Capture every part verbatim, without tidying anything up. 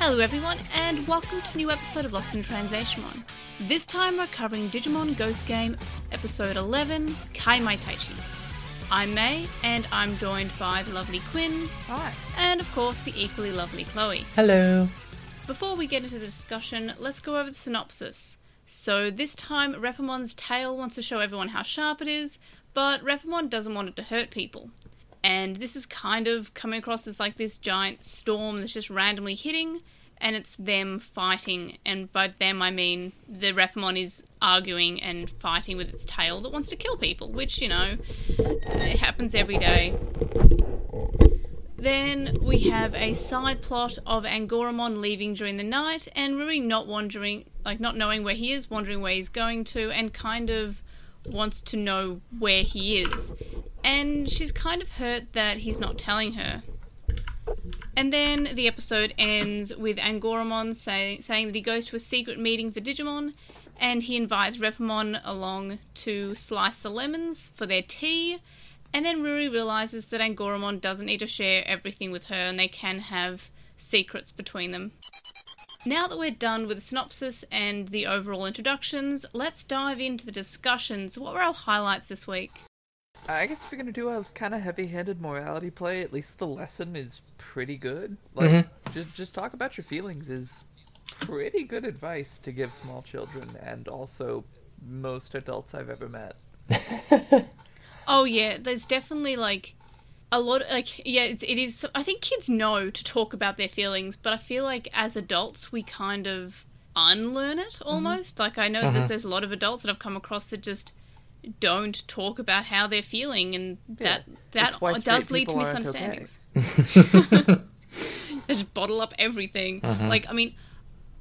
Hello everyone, and welcome to a new episode of Lost in Translationmon. This time we're covering Digimon Ghost Game, episode eleven, Kamaitachi. I'm May, and I'm joined by the lovely Quinn. Hi. And of course, the equally lovely Chloe. Hello. Before we get into the discussion, let's go over the synopsis. So this time, Repamon's tail wants to show everyone how sharp it is, but Repamon doesn't want it to hurt people. And this is kind of coming across as like this giant storm that's just randomly hitting, and it's them fighting. And by them, I mean the Repamon is arguing and fighting with its tail that wants to kill people, which, you know, it happens every day. Then we have a side plot of Angoramon leaving during the night and Rui not wandering, like not knowing where he is, wondering where he's going to, and kind of wants to know where he is. And she's kind of hurt that he's not telling her. And then the episode ends with Angoramon say, saying that he goes to a secret meeting for Digimon, and he invites Repamon along to slice the lemons for their tea, and then Ruri realises that Angoramon doesn't need to share everything with her, and they can have secrets between them. Now that we're done with the synopsis and the overall introductions, let's dive into the discussions. What were our highlights this week? I guess if we're going to do a kind of heavy-handed morality play, at least the lesson is pretty good. Like, mm-hmm. just just talk about your feelings is pretty good advice to give small children, and also most adults I've ever met. Oh, yeah, there's definitely, like, a lot of, like, yeah, it's, it is, I think kids know to talk about their feelings, but I feel like as adults we kind of unlearn it, almost. Mm-hmm. Like, I know mm-hmm. there's, there's a lot of adults that I've come across that just don't talk about how they're feeling, and yeah. that that does lead to misunderstandings. Okay. They just bottle up everything. Mm-hmm. Like, I mean,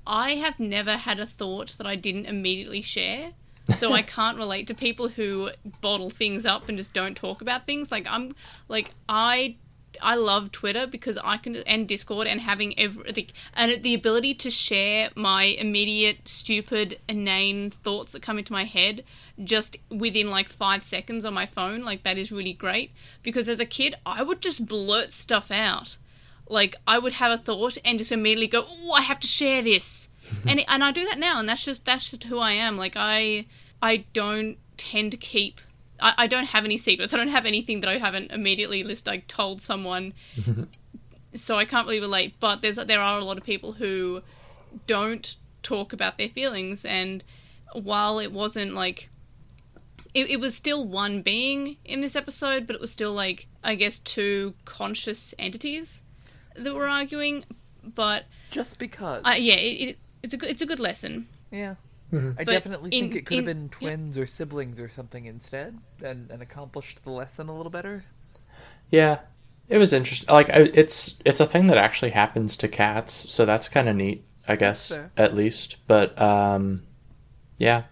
I have never had a thought that I didn't immediately share, so I can't relate to people who bottle things up and just don't talk about things. Like, I'm like I I love Twitter because I can, and Discord, and having everything, and the ability to share my immediate, stupid, inane thoughts that come into my head just within like five seconds on my phone. Like, that is really great, because as a kid I would just blurt stuff out. Like, I would have a thought and just immediately go, oh, I have to share this. and it, and I do that now, and that's just that's just who I am. Like, I I don't tend to keep. I don't have any secrets. I don't have anything that I haven't immediately list, like, told someone. So I can't really relate. But there's there are a lot of people who don't talk about their feelings. And while it wasn't, like... It, it was still one being in this episode, but it was still, like, I guess two conscious entities that were arguing. But... Just because. Uh, yeah, it, it, it's, a good, it's a good lesson. Yeah. Mm-hmm. I but definitely in, think it could in, have been twins in, or siblings or something instead, and, and accomplished the lesson a little better. Yeah, it was interesting. Like, I, it's it's a thing that actually happens to cats, so that's kind of neat, I guess, sure. At least. But, um, yeah.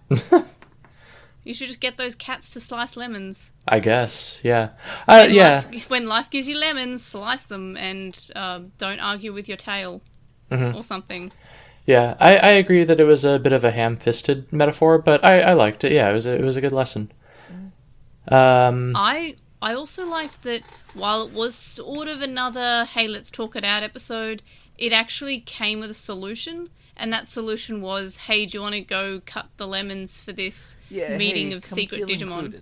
You should just get those cats to slice lemons. I guess, yeah. Uh, when yeah. Life, when life gives you lemons, slice them, and uh, don't argue with your tail mm-hmm. or something. Yeah, I, I agree that it was a bit of a ham-fisted metaphor, but I, I liked it. Yeah, it was a, it was a good lesson. Um, I I also liked that while it was sort of another "Hey, let's talk it out" episode, it actually came with a solution, and that solution was, "Hey, do you want to go cut the lemons for this yeah, meeting hey, of secret Digimon?"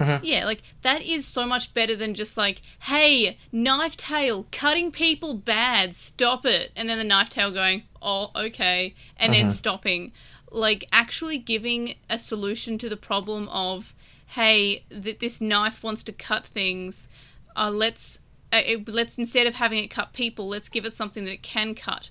Mm-hmm. Yeah, like, that is so much better than just like, hey, knife tail, cutting people bad, stop it. And then the knife tail going, oh, okay, and mm-hmm. then stopping. Like, actually giving a solution to the problem of, hey, th- this knife wants to cut things. Uh, let's, uh, it, let's, instead of having it cut people, let's give it something that it can cut.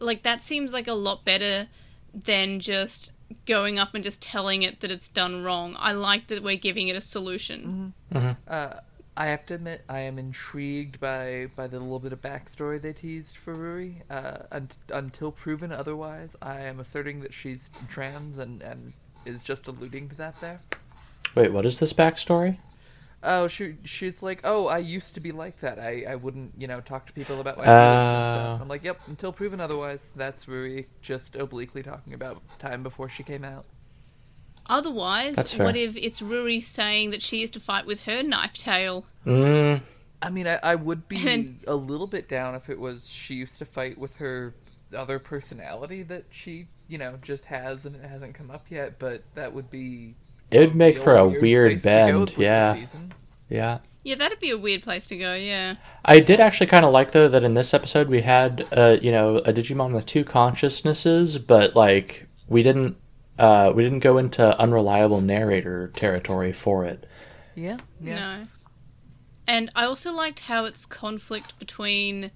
Like, that seems like a lot better than just... going up and just telling it that it's done wrong. I like that we're giving it a solution. Mm-hmm. Mm-hmm. Uh, I have to admit, I am intrigued by, by the little bit of backstory they teased for Ruri. Uh, un- until proven otherwise, I am asserting that she's trans and, and is just alluding to that there. Wait, what is this backstory? Oh, she she's like, oh, I used to be like that. I, I wouldn't, you know, talk to people about my feelings uh... and stuff. I'm like, yep, until proven otherwise, that's Rui just obliquely talking about time before she came out. Otherwise, what if it's Ruri saying that she is to fight with her knife tail? Mm. I mean, I, I would be a little bit down if it was she used to fight with her other personality that she, you know, just has and it hasn't come up yet, but that would be... It would make for a weird bend, yeah. Yeah. Yeah, that'd be a weird place to go, yeah. I did actually kind of like, though, that in this episode we had, uh, you know, a Digimon with two consciousnesses, but, like, we didn't uh, we didn't go into unreliable narrator territory for it. Yeah. yeah. No. And I also liked how it's conflict between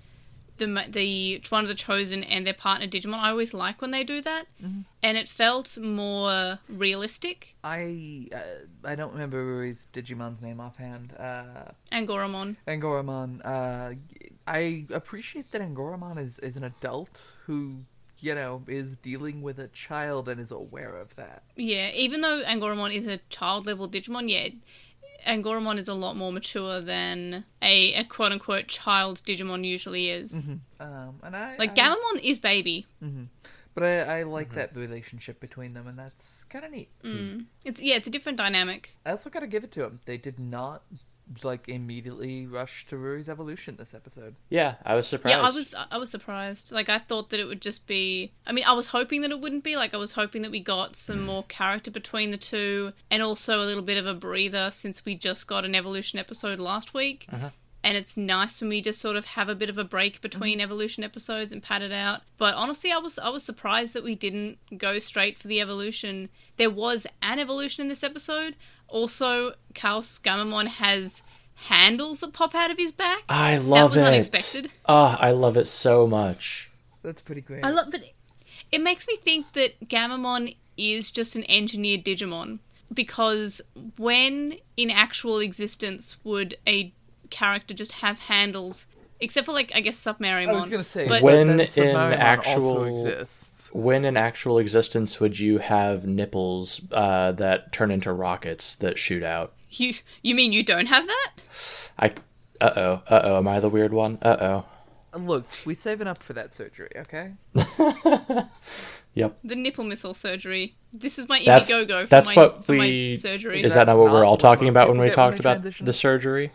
the the one of the Chosen and their partner Digimon. I always like when they do that, mm-hmm. and it felt more realistic. I uh, I don't remember Rui's Digimon's name offhand. Uh, Angoramon. Angoramon. Uh, I appreciate that Angoramon is, is an adult who, you know, is dealing with a child and is aware of that. Yeah, even though Angoramon is a child-level Digimon, yeah... Angoramon is a lot more mature than a, a quote-unquote child Digimon usually is. Mm-hmm. Um, and I Like, I, Gammamon is baby. Mm-hmm. But I, I like mm-hmm. that relationship between them, and that's kind of neat. Mm. It's Yeah, it's a different dynamic. I also got to give it to them. They did not, like, immediately rush to Ruri's evolution this episode. Yeah, I was surprised. Yeah, I was, I was surprised. Like, I thought that it would just be... I mean, I was hoping that it wouldn't be. Like, I was hoping that we got some mm. more character between the two, and also a little bit of a breather since we just got an evolution episode last week. Uh-huh. And it's nice when we just sort of have a bit of a break between mm-hmm. evolution episodes and pad it out. But honestly, I was I was surprised that we didn't go straight for the evolution. There was an evolution in this episode. Also, Kaos Gammamon has handles that pop out of his back. I love it. That was it. Unexpected. Oh, I love it so much. That's pretty great. I love, but it, it makes me think that Gammamon is just an engineered Digimon. Because when in actual existence would a character just have handles, except for, like, I guess Submarimon. I was going to say, but when but in actual when in actual existence would you have nipples uh, that turn into rockets that shoot out? You you mean you don't have that? I uh oh uh oh am I the weird one? Uh oh. Look, we're saving up for that surgery, okay? Yep. The nipple missile surgery. This is my Indiegogo for that's my, what for we, my surgery. Is that not what we're all talking about when we talked about the surgery?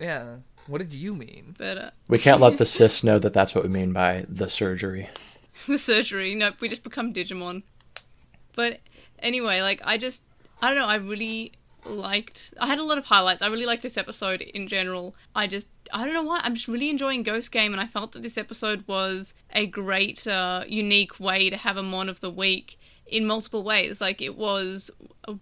Yeah, what did you mean? But, uh... we can't let the sis know that that's what we mean by the surgery. The surgery, nope, we just become Digimon. But anyway, like, I just, I don't know, I really liked, I had a lot of highlights, I really liked this episode in general. I just, I don't know why, I'm just really enjoying Ghost Game, and I felt that this episode was a great, uh, unique way to have a Mon of the Week in multiple ways. Like, it was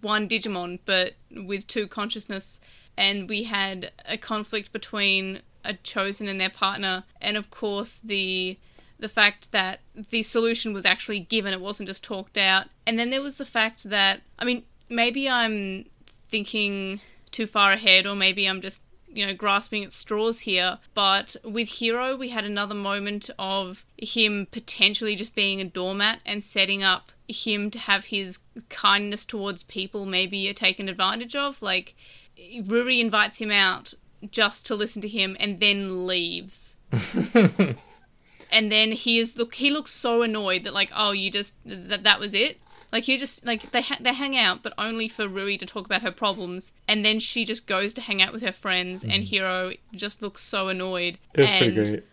one Digimon, but with two consciousness. And we had a conflict between a Chosen and their partner, and of course the the fact that the solution was actually given, it wasn't just talked out. And then there was the fact that, I mean, maybe I'm thinking too far ahead, or maybe I'm just, you know, grasping at straws here, but with Hiro we had another moment of him potentially just being a doormat and setting up him to have his kindness towards people maybe taken advantage of, like... Ruri invites him out just to listen to him and then leaves. And then he is look he looks so annoyed that, like, oh, you just that that was it? Like, you just, like, they ha- they hang out, but only for Ruri to talk about her problems, and then she just goes to hang out with her friends, mm. and Hiro just looks so annoyed. It's and, pretty great.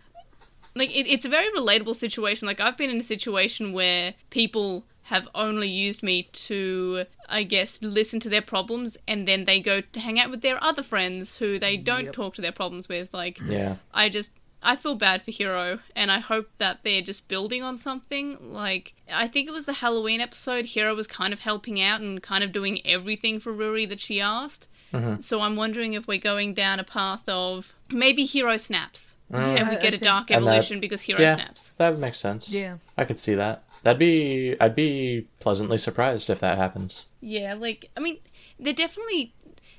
Like, it, it's a very relatable situation. Like, I've been in a situation where people have only used me to, I guess, listen to their problems, and then they go to hang out with their other friends who they don't yep. talk to their problems with. Like, yeah. I just, I feel bad for Hiro, and I hope that they're just building on something. Like, I think it was the Halloween episode, Hiro was kind of helping out and kind of doing everything for Ruri that she asked. Mm-hmm. So I'm wondering if we're going down a path of maybe Hiro snaps, mm, and we I, get I a think... dark evolution that, because Hiro yeah, snaps. That would make sense. Yeah, I could see that. That'd be, I'd be pleasantly surprised if that happens. Yeah, like, I mean, they're definitely,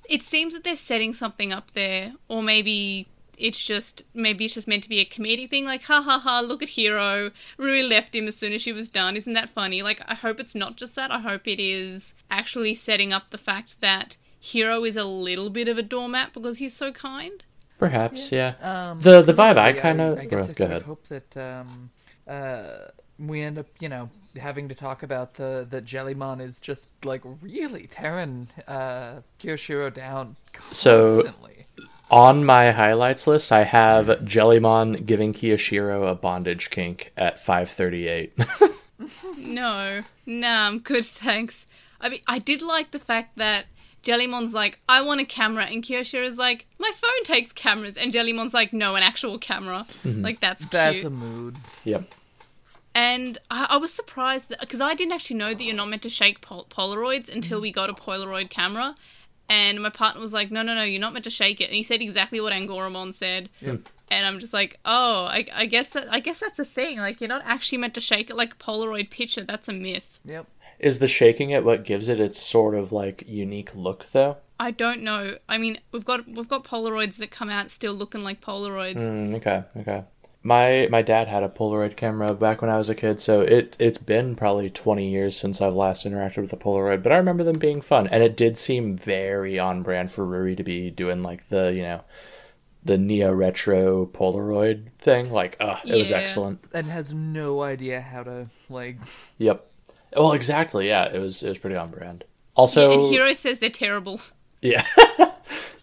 it seems that they're setting something up there, or maybe it's just, maybe it's just meant to be a comedic thing, like, ha ha ha, look at Hiro, Rui left him as soon as she was done, isn't that funny? Like, I hope it's not just that, I hope it is actually setting up the fact that Hiro is a little bit of a doormat because he's so kind. Perhaps, yeah. yeah. Um, the the vibe yeah, I kind of, I guess oh, I sort of hope that, um, uh... we end up, you know, having to talk about the that Jellymon is just, like, really tearing uh, Kiyoshiro down constantly. So On my highlights list, I have Jellymon giving Kiyoshiro a bondage kink at five thirty-eight. No. Nah, I'm good, thanks. I mean, I did like the fact that Jellymon's like, I want a camera, and Kyoshiro's like, my phone takes cameras, and Jellymon's like, no, an actual camera. Mm-hmm. Like, that's cute. That's a mood. Yep. And I, I was surprised, because I didn't actually know that you're not meant to shake pol- Polaroids until we got a Polaroid camera, and my partner was like, no, no, no, you're not meant to shake it, and he said exactly what Angoramon said. Yep. And I'm just like, oh, I, I guess that, I guess that's a thing, like, you're not actually meant to shake it like a Polaroid picture, that's a myth. Yep. Is the shaking it what gives it its sort of, like, unique look, though? I don't know. I mean, we've got we've got Polaroids that come out still looking like Polaroids. Mm, okay, okay. My my dad had a Polaroid camera back when I was a kid, so it, it's been probably twenty years since I've last interacted with a Polaroid, but I remember them being fun, and it did seem very on-brand for Ruri to be doing, like, the, you know, the neo-retro Polaroid thing. Like, ugh, it yeah. was excellent. And has no idea how to, like... Yep. Well, exactly, yeah. It was it was pretty on brand. Also, yeah, and Hiro says they're terrible. Yeah.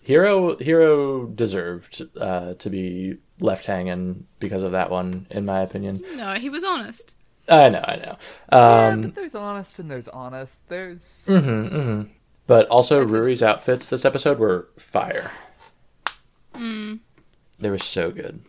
Hiro Hiro deserved uh, to be left hanging because of that one, in my opinion. No, he was honest. I know, I know. Um, yeah, but there's honest and there's honest. There's... Mm-hmm, mm-hmm. But also, Ruri's outfits this episode were fire. Mm. They were so good.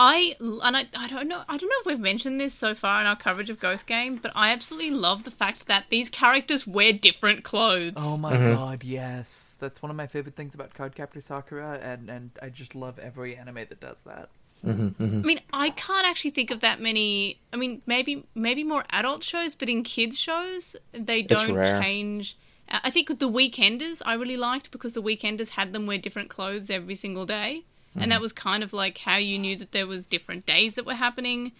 I and I, I don't know I don't know if we've mentioned this so far in our coverage of Ghost Game, but I absolutely love the fact that these characters wear different clothes. Oh my mm-hmm. god, yes. That's one of my favorite things about Cardcaptor Sakura, and, and I just love every anime that does that. Mm-hmm, mm-hmm. I mean, I can't actually think of that many. I mean, maybe maybe more adult shows, but in kids shows, they don't change. I think The Weekenders I really liked, because The Weekenders had them wear different clothes every single day. And that was kind of like how you knew that there was different days that were happening.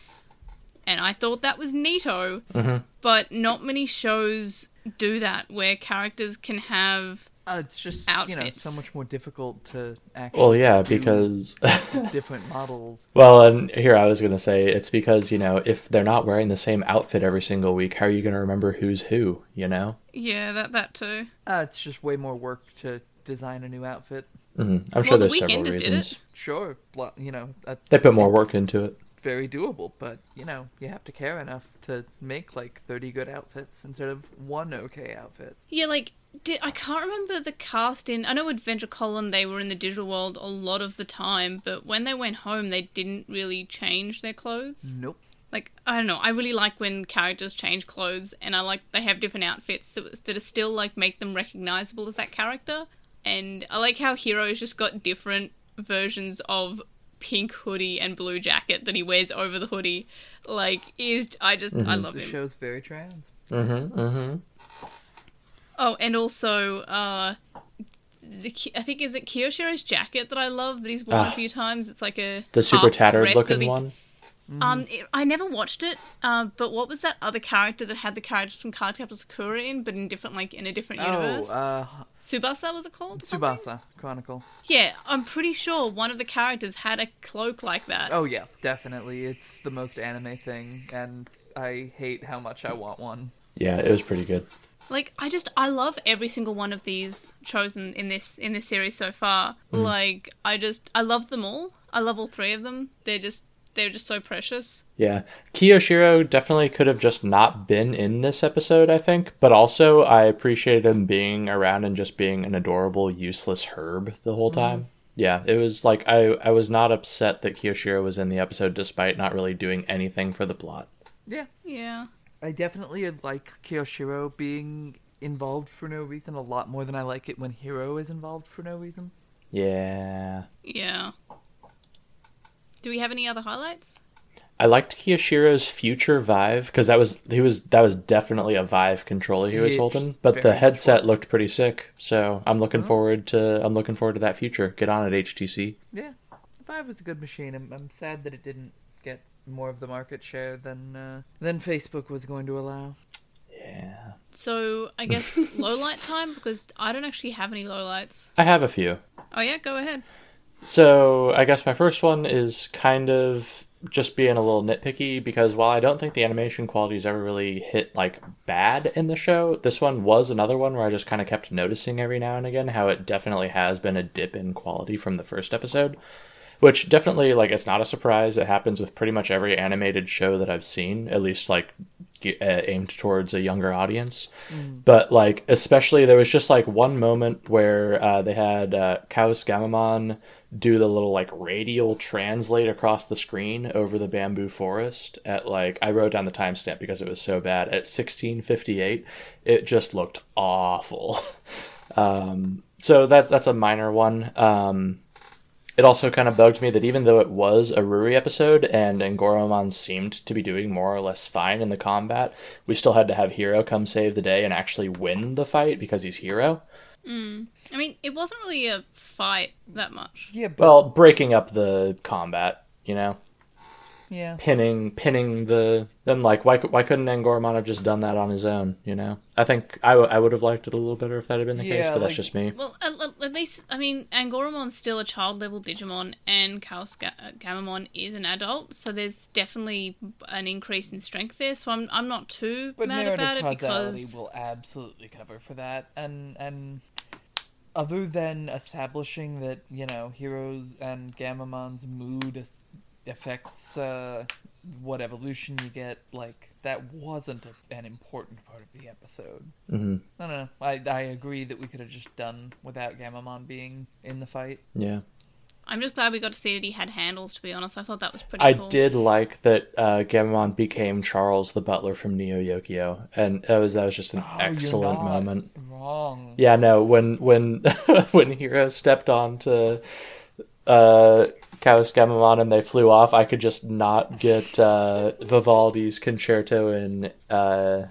And I thought that was neato. Mm-hmm. But not many shows do that, where characters can have uh, It's just, outfits. You know, so much more difficult to actually Well, yeah, because... different models. Well, and here I was going to say, it's because, you know, if they're not wearing the same outfit every single week, how are you going to remember who's who, you know? Yeah, that, that too. Uh, it's just way more work to design a new outfit. Mm-hmm. I'm sure well, the there's several reasons. Sure, you know, they put more work into it. Very doable, but you know, you have to care enough to make like thirty good outfits instead of one okay outfit. Yeah, like did, I can't remember the cast in. I know Adventure Colon, they were in the digital world a lot of the time, but when they went home, they didn't really change their clothes. Nope. Like, I don't know. I really like when characters change clothes, and I like they have different outfits that that are still like make them recognizable as that character. And I like how Hiro's just got different versions of pink hoodie and blue jacket that he wears over the hoodie. Like, is I just, mm-hmm. I love him. The show's very trans. Mm-hmm, mm-hmm. Oh, and also, uh, the, I think, is it Kyoshiro's jacket that I love that he's worn ah, a few times? It's like a... The super tattered looking one? Mm-hmm. Um, it, I never watched it, uh, but what was that other character that had the characters from Cardcaptor Sakura in, but in different, like, in a different oh, universe? Uh, Tsubasa, was it called? Tsubasa Chronicle. Yeah, I'm pretty sure one of the characters had a cloak like that. Oh yeah, definitely. It's the most anime thing, and I hate how much I want one. Yeah, it was pretty good. Like, I just, I love every single one of these chosen in this in this series so far. Mm. Like, I just, I love them all. I love all three of them. They're just. They're just so precious. Yeah. Kiyoshiro definitely could have just not been in this episode, I think. But also, I appreciated him being around and just being an adorable, useless herb the whole time. Mm. Yeah, it was like, I, I was not upset that Kiyoshiro was in the episode despite not really doing anything for the plot. Yeah. Yeah. I definitely like Kiyoshiro being involved for no reason a lot more than I like it when Hiro is involved for no reason. Yeah. Yeah. Do we have any other highlights? I liked Kyoshiro's future Vive, because that was he was that was definitely a Vive controller he was it's holding. But the headset looked pretty sick, so I'm looking oh. forward to I'm looking forward to that future. Get on it, H T C. Yeah, the Vive was a good machine. I'm, I'm sad that it didn't get more of the market share than uh, than Facebook was going to allow. Yeah. So I guess low light time, because I don't actually have any low lights. I have a few. Oh yeah, go ahead. So I guess my first one is kind of just being a little nitpicky, because while I don't think the animation quality's ever really hit, like, bad in the show, this one was another one where I just kind of kept noticing every now and again how it definitely has been a dip in quality from the first episode, which definitely, like, it's not a surprise. It happens with pretty much every animated show that I've seen, at least, like, aimed towards a younger audience. Mm. But, like, especially there was just, like, one moment where uh, they had uh, Kaos Gammamon do the little, like, radial translate across the screen over the bamboo forest at, like, I wrote down the timestamp because it was so bad, at sixteen fifty-eight. It just looked awful. um, so that's that's a minor one. Um, it also kind of bugged me that even though it was a Ruri episode and Angoramon seemed to be doing more or less fine in the combat, we still had to have Hiro come save the day and actually win the fight because he's Hiro. Mm. I mean, it wasn't really a fight that much. Yeah, but... Well, breaking up the combat, you know? Yeah. Pinning pinning the... Then, like, why why couldn't Angoramon have just done that on his own, you know? I think I, w- I would have liked it a little better if that had been the yeah, case, but like... that's just me. Well, at, at least, I mean, Angoramon's still a child-level Digimon, and Kaos Gammamon is an adult, so there's definitely an increase in strength there, so I'm I'm not too but mad about it, because... will absolutely cover for that, and and... Other than establishing that, you know, Hiro and Gammamon's mood affects uh, what evolution you get, like, that wasn't a, an important part of the episode. Mm-hmm. I don't know. I, I agree that we could have just done without Gammamon being in the fight. Yeah. I'm just glad we got to see that he had handles, to be honest. I thought that was pretty I cool. I did like that uh, Gammamon became Charles the Butler from Neo Yokio, and that was that was just an oh, excellent you're not moment. Wrong. Yeah, no, when when when Hiro stepped on to uh, Kaos Gammamon and they flew off, I could just not get uh, Vivaldi's concerto in uh,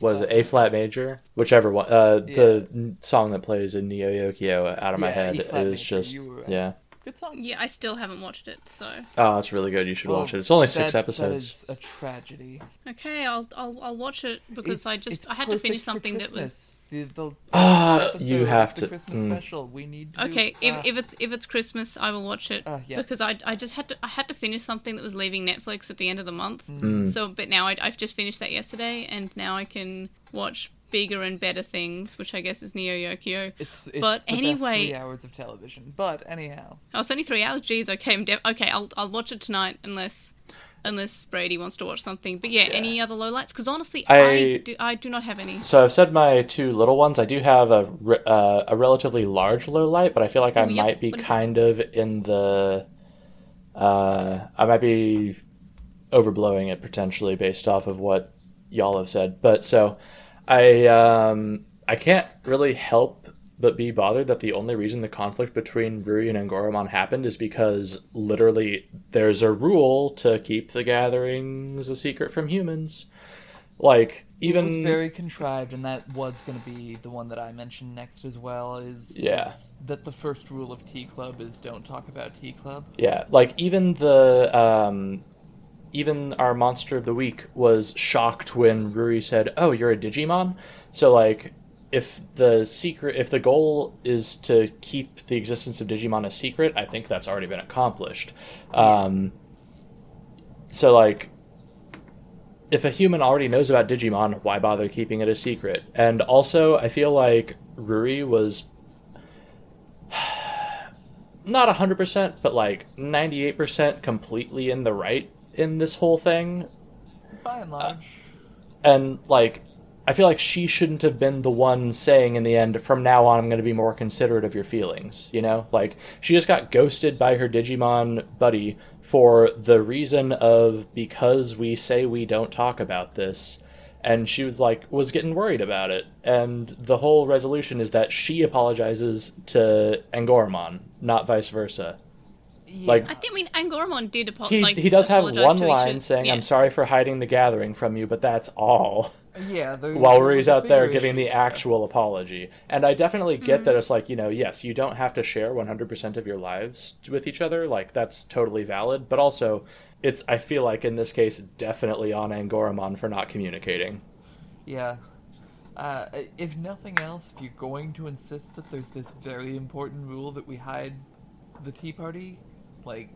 was it A flat major, whichever one, uh, yeah. the song that plays in Neo Yokio out of yeah, my head. It was major, just right. yeah. Good song. Yeah, I still haven't watched it, so. Oh, it's really good. You should well, watch it. It's only six that, episodes. That is a tragedy. Okay, I'll I'll, I'll watch it because it's, I just I had to finish something that was. The, the uh, you have to. Christmas mm. special. We need. To, okay, if uh, if it's if it's Christmas, I will watch it uh, yeah. because I, I just had to I had to finish something that was leaving Netflix at the end of the month. Mm. So, but now I, I've just finished that yesterday, and now I can watch bigger and better things, which I guess is Neo Yokio. It's, it's but the anyway, best three hours of television. But anyhow, oh, it's only three hours. Jeez, okay, I'm de- okay, I'll I'll watch it tonight unless unless Brady wants to watch something. But yeah, yeah. Any other lowlights? Because honestly, I I do, I do not have any. So I've said my two little ones. I do have a re- uh, a relatively large lowlight, but I feel like I oh, yep. might be kind that? of in the uh, I might be overblowing it potentially based off of what y'all have said. But so. I um I can't really help but be bothered that the only reason the conflict between Rui and Angoramon happened is because literally there's a rule to keep the gatherings a secret from humans. Like even it was very contrived, and that was going to be the one that I mentioned next as well. Is yeah. that the first rule of Tea Club is don't talk about Tea Club. Yeah, like even the um. Even our Monster of the Week was shocked when Rui said, "Oh, you're a Digimon?" So, like, if the secret, if the goal is to keep the existence of Digimon a secret, I think that's already been accomplished. Um, so, like, if a human already knows about Digimon, why bother keeping it a secret? And also, I feel like Rui was... not one hundred percent, but, like, ninety-eight percent completely in the right in this whole thing, by and large, uh, and like I feel like she shouldn't have been the one saying in the end, "From now on, I'm going to be more considerate of your feelings," you know, like she just got ghosted by her Digimon buddy for the reason of because we say we don't talk about this, and she was like was getting worried about it, and the whole resolution is that she apologizes to Angoramon, not vice versa. Yeah. Like, I think, I mean, Angoramon did apo- he, like, he does have one line saying, yeah. "I'm sorry for hiding the gathering from you, but that's all." Yeah. While Rui's out there issue. giving the actual yeah. apology. And I definitely get mm-hmm. that it's like, you know, yes, you don't have to share one hundred percent of your lives with each other. Like, that's totally valid. But also, it's, I feel like in this case, definitely on Angoramon for not communicating. Yeah. Uh, if nothing else, if you're going to insist that there's this very important rule that we hide the tea party... Like,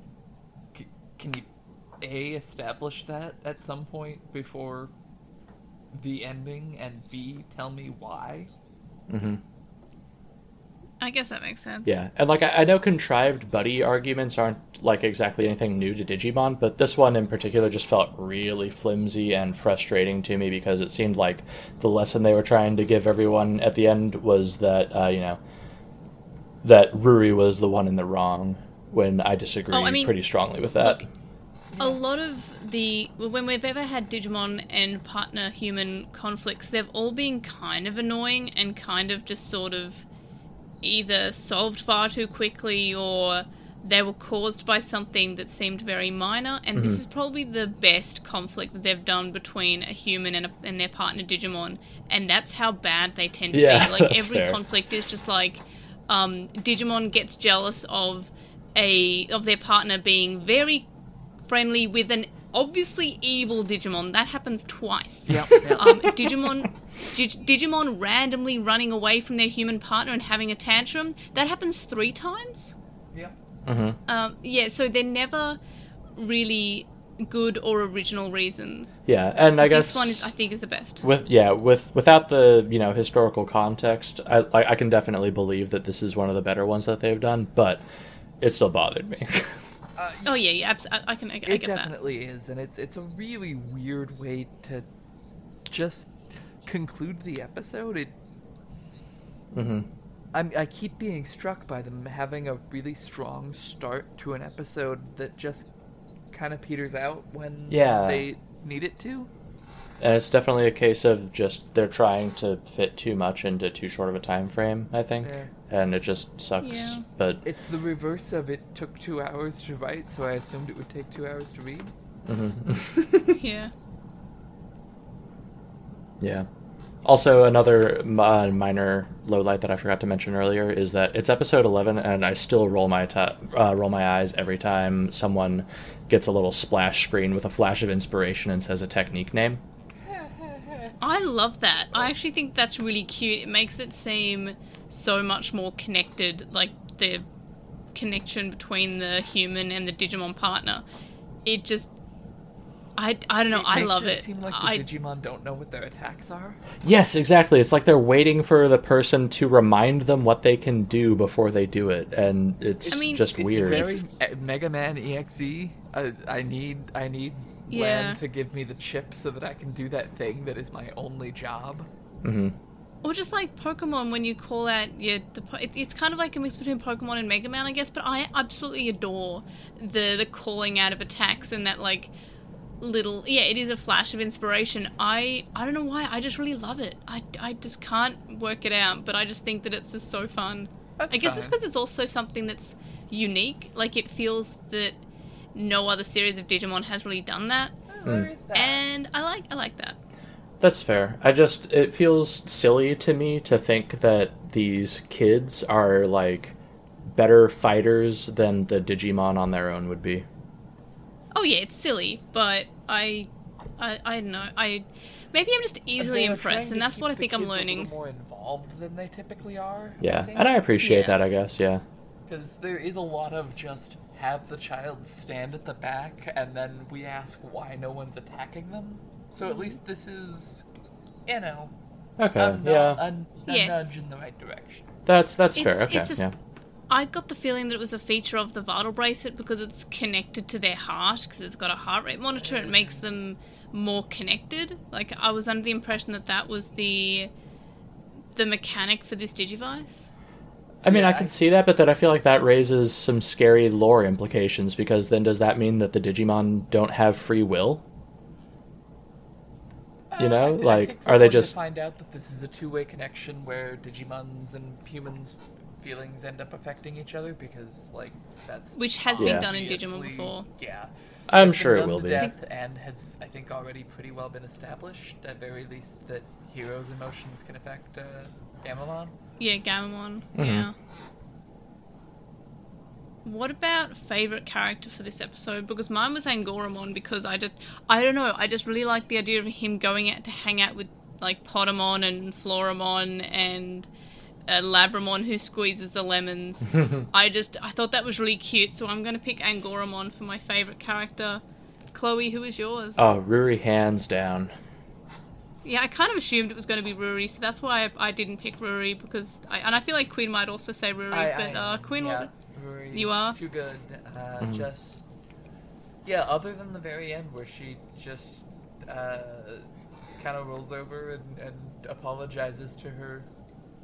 can you A, establish that at some point before the ending, and B, tell me why? Mm-hmm. I guess that makes sense. Yeah, and like I, I know contrived buddy arguments aren't like exactly anything new to Digimon, but this one in particular just felt really flimsy and frustrating to me because it seemed like the lesson they were trying to give everyone at the end was that uh, you know that Ruri was the one in the wrong. When I disagree oh, I mean, pretty strongly with that. Look, a lot of the when we've ever had Digimon and partner human conflicts, they've all been kind of annoying and kind of just sort of either solved far too quickly or they were caused by something that seemed very minor, and mm-hmm. this is probably the best conflict that they've done between a human and, a, and their partner Digimon, and that's how bad they tend to yeah, be. Like every fair. conflict is just like um, Digimon gets jealous of a of their partner being very friendly with an obviously evil Digimon. That happens twice. Yep, yep. Um, Digimon dig, Digimon randomly running away from their human partner and having a tantrum. That happens three times. Yeah. Mm-hmm. Um, yeah, so they're never really good or original reasons. Yeah, and I guess... This one, is, I think, is the best. With Yeah, with without the, you know, historical context, I, I, I can definitely believe that this is one of the better ones that they've done, but it still bothered me. Uh, oh yeah, yeah, abs- I, I can. I, I get that. It definitely is, and it's it's a really weird way to just conclude the episode. It. Mm-hmm. I'm. I keep being struck by them having a really strong start to an episode that just kind of peters out when yeah. they need it to. And it's definitely a case of just they're trying to fit too much into too short of a time frame, I think. Yeah. And it just sucks, yeah. but... It's the reverse of it took two hours to write, so I assumed it would take two hours to read. Mm-hmm. yeah. Yeah. Also, another uh, minor lowlight that I forgot to mention earlier is that it's episode eleven, and I still roll my t- uh, roll my eyes every time someone gets a little splash screen with a flash of inspiration and says a technique name. I love that. I actually think that's really cute. It makes it seem so much more connected, like the connection between the human and the Digimon partner. It just, I, I don't know, it I love it. It makes it seem like I, the Digimon don't know what their attacks are. Yes, exactly. It's like they're waiting for the person to remind them what they can do before they do it, and it's I mean, just it's weird. Very it's very Mega Man E X E. I, I need, I need yeah. Lan to give me the chip so that I can do that thing that is my only job. Mm-hmm. Or just like Pokemon, when you call out your, the, it's, it's kind of like a mix between Pokemon and Mega Man, I guess. But I absolutely adore the the calling out of attacks and that like little yeah, it is a flash of inspiration. I I don't know why, I just really love it. I, I just can't work it out, but I just think that it's just so fun. That's I guess fine. It's because it's also something that's unique. Like it feels that no other series of Digimon has really done that. Oh, where mm. is that? And I like I like that. That's fair. I just, it feels silly to me to think that these kids are, like, better fighters than the Digimon on their own would be. Oh yeah, it's silly, but I, I, I don't know, I, maybe I'm just easily impressed, and that's what I think I'm learning. They're trying to keep the kids a little more involved than they typically are. Yeah, I and I appreciate yeah. that, I guess, yeah. Because there is a lot of just have the child stand at the back, and then we ask why no one's attacking them. So at least this is, you know, okay, a, nu- yeah. a, n- a yeah. nudge in the right direction. That's that's it's, fair. Okay, it's a, yeah. I got the feeling that it was a feature of the Vital Bracelet because it's connected to their heart, because it's got a heart rate monitor. It makes them more connected. Like I was under the impression that that was the the mechanic for this Digivice. So I mean, yeah, I can I... see that, but then I feel like that raises some scary lore implications because then does that mean that the Digimon don't have free will? You know, I th- like, are they just... find out that this is a two-way connection where Digimon's and humans' feelings end up affecting each other because, like, that's... Which has been done in Digimon before. Yeah. I'm it's sure it will be. Death and has, I think, already pretty well been established, at very least, that Hiro's emotions can affect uh, Gammamon. Yeah, Gammamon. Mm-hmm. Yeah. What about favourite character for this episode? Because mine was Angoramon because I just, I don't know, I just really like the idea of him going out to hang out with, like, Patamon and Floramon and uh, Labramon who squeezes the lemons. I just, I thought that was really cute, so I'm going to pick Angoramon for my favourite character Chloe, who is yours? Oh, Ruri, hands down. Yeah, I kind of assumed it was going to be Ruri, so that's why I, I didn't pick Ruri, because... I, and I feel like Queen might also say Ruri, I, but I, uh, Queen... Yeah, will... Ruri, you are? Too good. Uh, mm-hmm. Just... Yeah, other than the very end, where she just uh, kind of rolls over and, and apologizes to her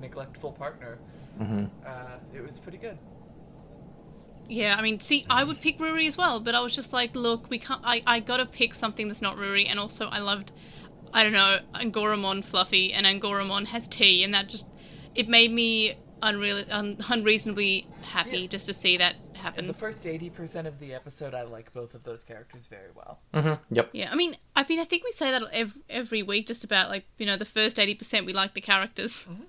neglectful partner. Mm-hmm. Uh, it was pretty good. Yeah, I mean, see, I would pick Ruri as well, but I was just like, look, we can't... I, I gotta pick something that's not Ruri, and also I loved... I don't know, Angoramon Fluffy, and Angoramon has tea, and that just, it made me unreal, un, unreasonably happy yeah. just to see that happen. In the first eighty percent of the episode, I like both of those characters very well. Mm-hmm. Yep. Yeah, I mean, I mean, I think we say that every, every week, just about, like, you know, the first eighty percent we like the characters. Mm-hmm.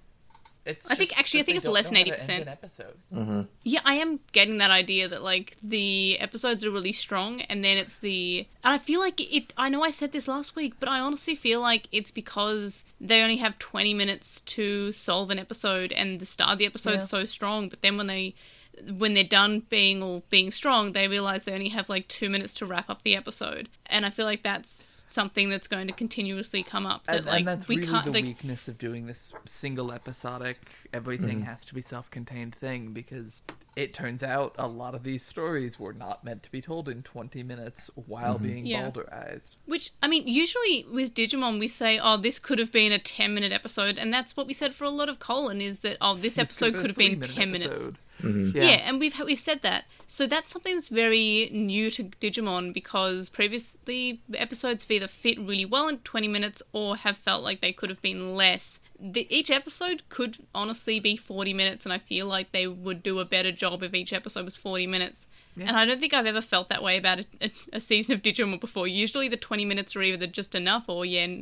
It's I think, actually, I think it's less than eighty percent. Episode. Mm-hmm. Yeah, I am getting that idea that, like, the episodes are really strong, and then it's the... And I feel like it... I know I said this last week, but I honestly feel like it's because they only have twenty minutes to solve an episode, and the start of the episode's yeah. so strong, but then when they... when they're done being all being strong, they realize they only have like two minutes to wrap up the episode, and I feel like that's something that's going to continuously come up. That and, like and that's we really can't, the like... weakness of doing this single episodic, everything mm. has to be self-contained thing, because it turns out a lot of these stories were not meant to be told in twenty minutes while mm-hmm. being yeah. balderized. Which, I mean, usually with Digimon we say, oh, this could have been a ten minute episode, and that's what we said for a lot of Colon, is that, oh, this, this episode could have been ten minutes. Episode. Mm-hmm. Yeah. yeah, and we've we've said that. So that's something that's very new to Digimon, because previously episodes have either fit really well in twenty minutes or have felt like they could have been less. The, each episode could honestly be forty minutes, and I feel like they would do a better job if each episode was forty minutes. Yeah. And I don't think I've ever felt that way about a, a, a season of Digimon before. Usually the twenty minutes are either just enough or, yeah,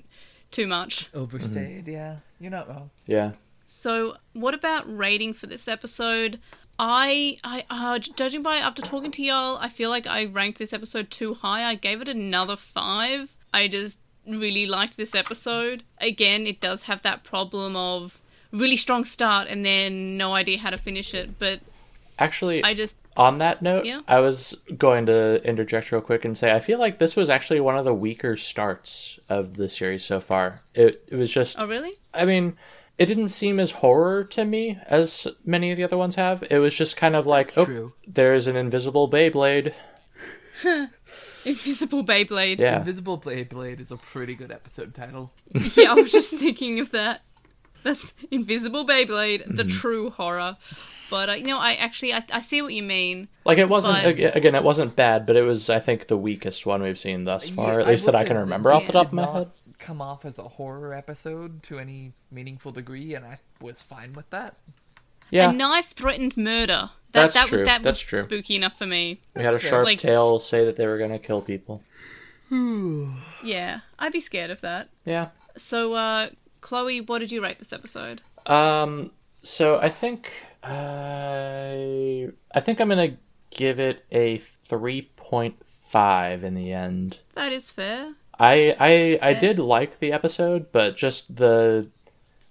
too much. Overstayed, mm-hmm. yeah. You're not wrong. Yeah. So what about rating for this episode? I, I uh, judging by after talking to y'all, I feel like I ranked this episode too high. I gave it another five. I just really liked this episode. Again, it does have that problem of really strong start and then no idea how to finish it. But actually, I just on that note, yeah? I was going to interject real quick and say I feel like this was actually one of the weaker starts of the series so far. It it was just oh really? I mean. It didn't seem as horror to me as many of the other ones have. It was just kind of like, That's oh, true. There's an invisible Beyblade. Invisible Beyblade. Yeah. Invisible Beyblade is a pretty good episode title. Yeah, I was just thinking of that. That's Invisible Beyblade, the mm-hmm. true horror. But, uh, you know, I actually, I, I see what you mean. Like, it wasn't, but... again, it wasn't bad, but it was, I think, the weakest one we've seen thus far, yeah, at least I that I can remember the, off the top of my not... head. Come off as a horror episode to any meaningful degree, and I was fine with that. Yeah, a knife threatened murder. That, That's that true. Was, that That's was true. Spooky enough for me. We That's had a sharp like, tail say that they were going to kill people. Yeah, I'd be scared of that. Yeah. So, uh, Chloe, what did you rate this episode? Um, so I think I I think I'm going to give it a three point five in the end. That is fair. I, I I did like the episode, but just the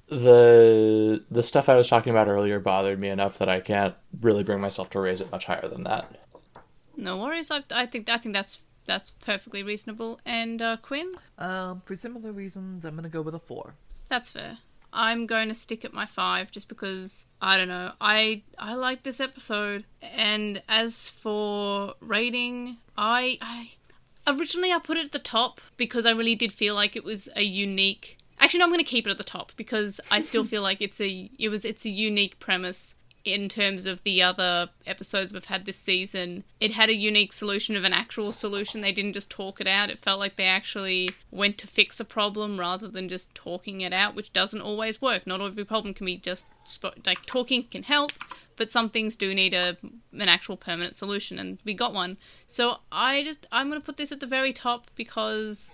the the stuff I was talking about earlier bothered me enough that I can't really bring myself to raise it much higher than that. No worries. I, I think I think that's that's perfectly reasonable. And uh, Quinn, um, for similar reasons, I'm gonna go with a four. That's fair. I'm going to stick at my five just because, I don't know, I I like this episode. And as for rating, I I. Originally, I put it at the top because I really did feel like it was a unique... Actually, no, I'm going to keep it at the top because I still feel like it's a it was it's a unique premise in terms of the other episodes we've had this season. It had a unique solution of an actual solution. They didn't just talk it out. It felt like they actually went to fix a problem rather than just talking it out, which doesn't always work. Not every problem can be just... Like, talking can help, but some things do need a an actual permanent solution, and we got one. So I just I'm gonna put this at the very top because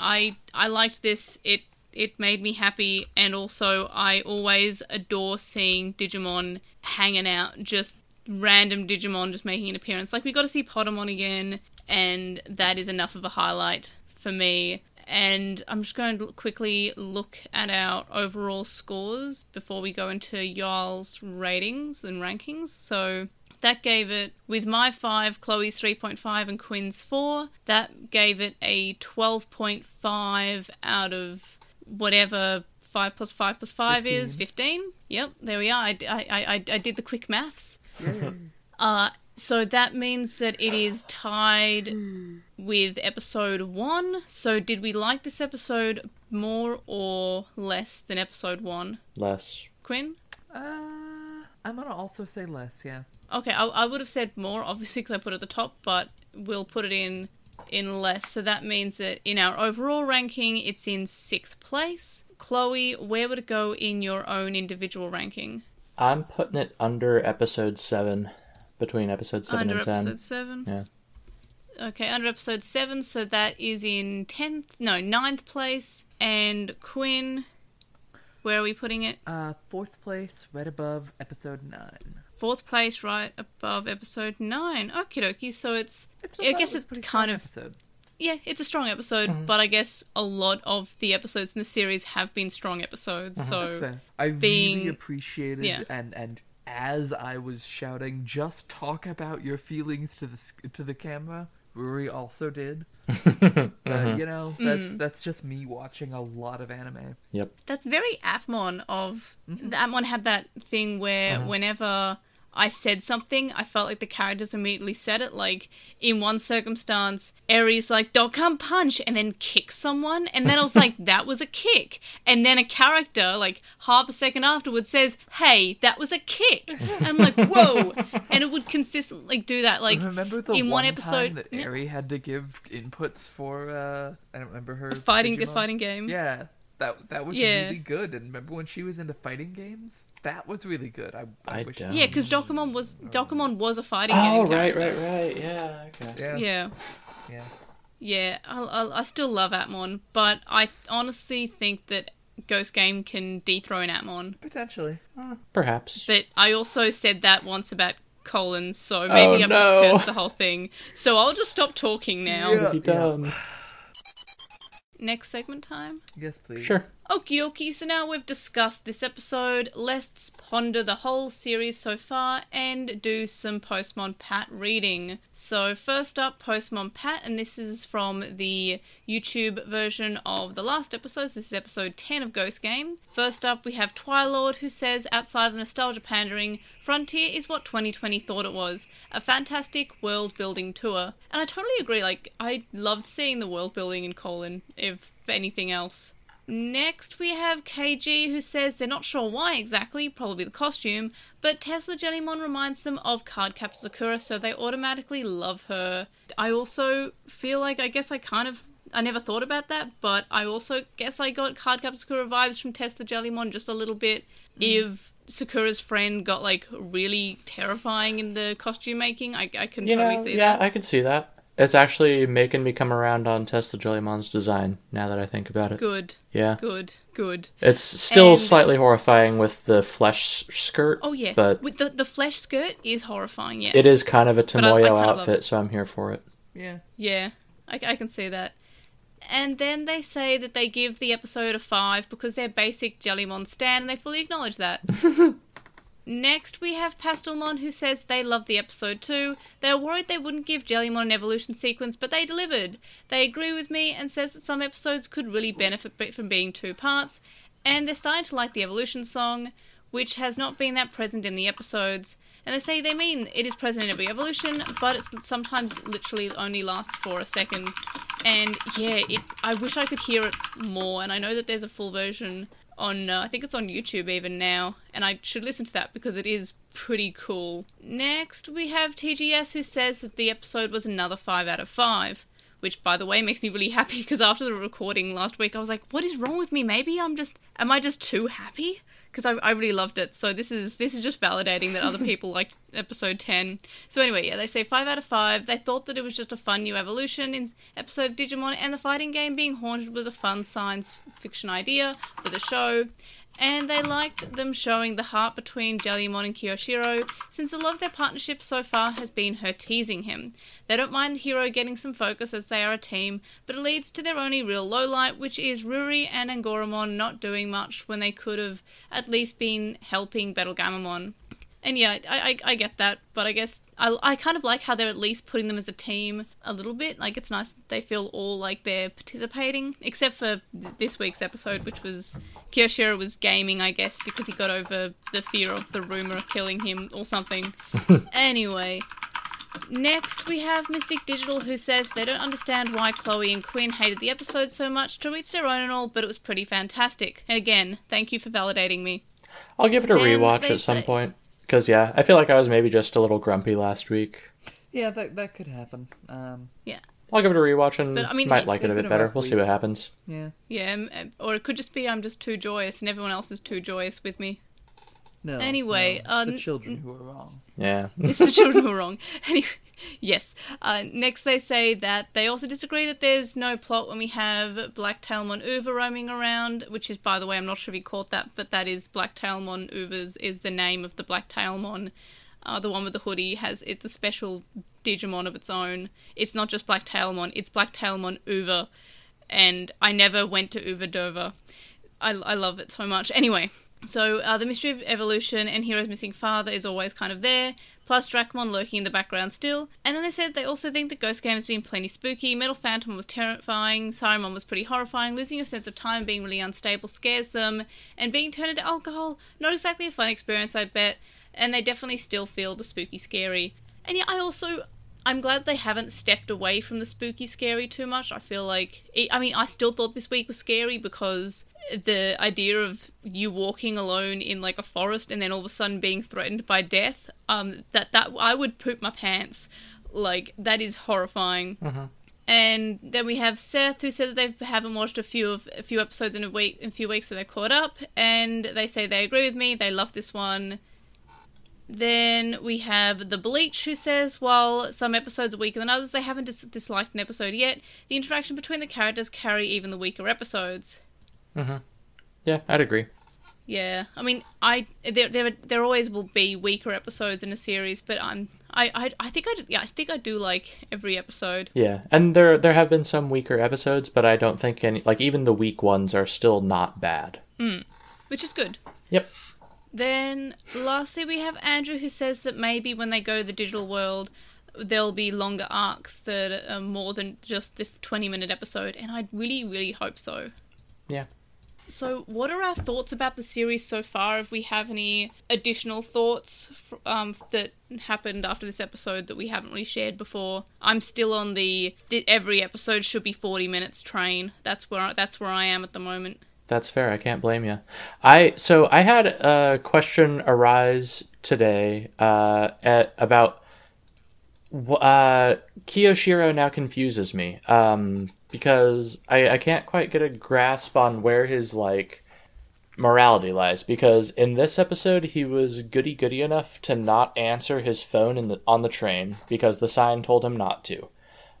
I I liked this. It it made me happy, and also I always adore seeing Digimon hanging out, just random Digimon just making an appearance. Like, we got to see Patamon again, and that is enough of a highlight for me. And I'm just going to quickly look at our overall scores before we go into y'all's ratings and rankings. So That gave it, with my five, Chloe's three point five and Quinn's four, that gave it a twelve point five out of whatever five plus five plus five fifteen. Is, fifteen. Yep, there we are. I, I, I, I did the quick maths. uh, so that means that it is tied with episode one. So did we like this episode more or less than episode one? Less. Quinn? Uh, I'm going to also say less, yeah. Okay, I, I would have said more, obviously, because I put it at the top, but we'll put it in in less. So that means that in our overall ranking, it's in sixth place. Chloe, where would it go in your own individual ranking? I'm putting it under episode seven, between episode seven under and ten. Under episode seven? Yeah. Okay, under episode seven, so that is in tenth, no, ninth place. And Quinn, where are we putting it? Uh, fourth place, right above episode nine. Fourth place, right above episode nine. Okie dokie. So it's, it's I guess it's kind of, episode. yeah, it's a strong episode, mm-hmm. but I guess a lot of the episodes in the series have been strong episodes. Mm-hmm. So fair. I being, really appreciated yeah. and and as I was shouting, just talk about your feelings to the to the camera. Ruri also did. uh, you know, that's mm. that's just me watching a lot of anime. Yep. That's very Atmon of mm-hmm. the Atmon had that thing where uh-huh. whenever I said something, I felt like the characters immediately said it. Like, in one circumstance, Ares, like, Dokkan punch, and then kicks someone. And then I was like, that was a kick. And then a character, like, half a second afterwards says, hey, that was a kick. And I'm like, whoa. And it would consistently do that. Like, remember the in one, one episode, time that yeah. Ares had to give inputs for, uh, I don't remember her. A fighting, the fighting game. Yeah. That that was yeah. really good. And remember when she was into fighting games? That was really good. I, I, I wish. Don't. Yeah, because Docamon was Docamon was a fighting oh, game. Oh right, right, right. Yeah. Okay. Yeah. Yeah. Yeah. yeah I, I I still love Atmon, but I honestly think that Ghost Game can dethrone Atmon. Potentially. Uh, perhaps. But I also said that once about Colin, so maybe oh, I'm no. just cursed the whole thing. So I'll just stop talking now. Yeah. Done. Next segment time? Yes, please. Sure. Okie dokie, so now we've discussed this episode, let's ponder the whole series so far and do some Postmon Pat reading. So first up, Postmon Pat, and this is from the YouTube version of the last episode. So this is episode ten of Ghost Game. First up, we have Twilord, who says, outside of nostalgia pandering, Frontier is what twenty twenty thought it was, a fantastic world-building tour. And I totally agree, like, I loved seeing the world-building in Colin, if anything else. Next, we have K G, who says they're not sure why exactly, probably the costume, but Tesla Jellymon reminds them of Cardcaptor Sakura, so they automatically love her. I also feel like, I guess I kind of, I never thought about that, but I also guess I got Cardcaptor Sakura vibes from Tesla Jellymon just a little bit. Mm. If Sakura's friend got, like, really terrifying in the costume making, I, I couldn't you know, probably see yeah, that. Yeah, I could see that. It's actually making me come around on Tesla Jellymon's design, now that I think about it. Good. Yeah. Good. Good. It's still and... slightly horrifying with the flesh skirt. Oh, yeah. But with the, the flesh skirt is horrifying, yes. It is kind of a Tomoyo outfit, so I'm here for it. Yeah. Yeah. I, I can see that. And then they say that they give the episode a five because they're basic Jellymon stan, and they fully acknowledge that. Next, we have Pastelmon, who says they loved the episode too. They were worried they wouldn't give Jellymon an evolution sequence, but they delivered. They agree with me and says that some episodes could really benefit from being two parts, and they're starting to like the evolution song, which has not been that present in the episodes. And they say they mean it is present in every evolution, but it sometimes literally only lasts for a second. And yeah, it, I wish I could hear it more, and I know that there's a full version on uh, I think it's on YouTube even now, and I should listen to that because it is pretty cool. Next, we have T G S, who says that the episode was another five out of five, which, by the way, makes me really happy because after the recording last week, I was like, what is wrong with me? Maybe I'm just... Am I just too happy? Because I, I really loved it, so this is this is just validating that other people liked episode ten. So anyway, yeah, they say five out of five. They thought that it was just a fun new evolution in episode of Digimon, and the fighting game being haunted was a fun science fiction idea for the show. And they liked them showing the heart between Jellymon and Kiyoshiro, since a lot of their partnership so far has been her teasing him. They don't mind Hiro getting some focus as they are a team, but it leads to their only real lowlight, which is Ruri and Angoramon not doing much when they could have at least been helping Betelgammon. And yeah, I, I I get that, but I guess I, I kind of like how they're at least putting them as a team a little bit. Like, it's nice that they feel all like they're participating, except for th- this week's episode, which was Kiyoshiro was gaming, I guess, because he got over the fear of the rumor killing him or something. Anyway, next we have Mystic Digital, who says they don't understand why Chloe and Quinn hated the episode so much. To each their own and all, but it was pretty fantastic. And again, thank you for validating me. I'll give it a then rewatch at some say- point. Because, yeah, I feel like I was maybe just a little grumpy last week. Yeah, that that could happen. Um, yeah. I'll give it a rewatch and but, I mean, might it, like it a bit better. We'll week. see what happens. Yeah. Yeah, or it could just be I'm just too joyous and everyone else is too joyous with me. No. Anyway. No, it's um, the children who are wrong. Yeah. It's the children who are wrong. Anyway, yes. Uh, next they say that they also disagree that there's no plot when we have Black Tailmon Uva roaming around, which is, by the way, I'm not sure if you caught that, but that is Black Tailmon Uva's is the name of the Black Tailmon. Uh, the one with the hoodie has, it's a special Digimon of its own. It's not just Black Tailmon, it's Black Tailmon Uva. And I never went to Uva Dover. I, I love it so much. Anyway. So, uh, the mystery of evolution and Hero's missing father is always kind of there, plus Dracmon lurking in the background still. And then they said they also think that Ghost Game has been plenty spooky, Metal Phantom was terrifying, Sarimon was pretty horrifying, losing your sense of time, being really unstable scares them, and being turned into alcohol, not exactly a fun experience, I bet, and they definitely still feel the spooky scary. And yeah, I also... I'm glad they haven't stepped away from the spooky scary too much. I feel like... I mean, I still thought this week was scary because the idea of you walking alone in, like, a forest and then all of a sudden being threatened by death, um, that, that I would poop my pants. Like, that is horrifying. Mm-hmm. And then we have Seth, who said that they haven't watched a few of a few episodes in a week, in a few weeks, so they're caught up. And they say they agree with me. They love this one. Then we have The Bleach, who says, while some episodes are weaker than others, they haven't dis- disliked an episode yet. The interaction between the characters carry even the weaker episodes. Mm-hmm. Yeah, I'd agree. Yeah, I mean, I there there, there always will be weaker episodes in a series, but I'm I I, I think I yeah I think I do like every episode. Yeah, and there there have been some weaker episodes, but I don't think any like even the weak ones are still not bad. Mm. Which is good. Yep. Then, lastly, we have Andrew, who says that maybe when they go to the digital world, there'll be longer arcs that are more than just the twenty-minute episode, and I really, really hope so. Yeah. So, what are our thoughts about the series so far? If we have any additional thoughts um, that happened after this episode that we haven't really shared before, I'm still on the, the every episode should be forty minutes train. That's where I, that's where I am at the moment. That's fair. I can't blame you. I so I had a question arise today uh, at, about uh, Kiyoshiro now confuses me um, because I, I can't quite get a grasp on where his like morality lies. Because in this episode, he was goody goody enough to not answer his phone in the on the train because the sign told him not to.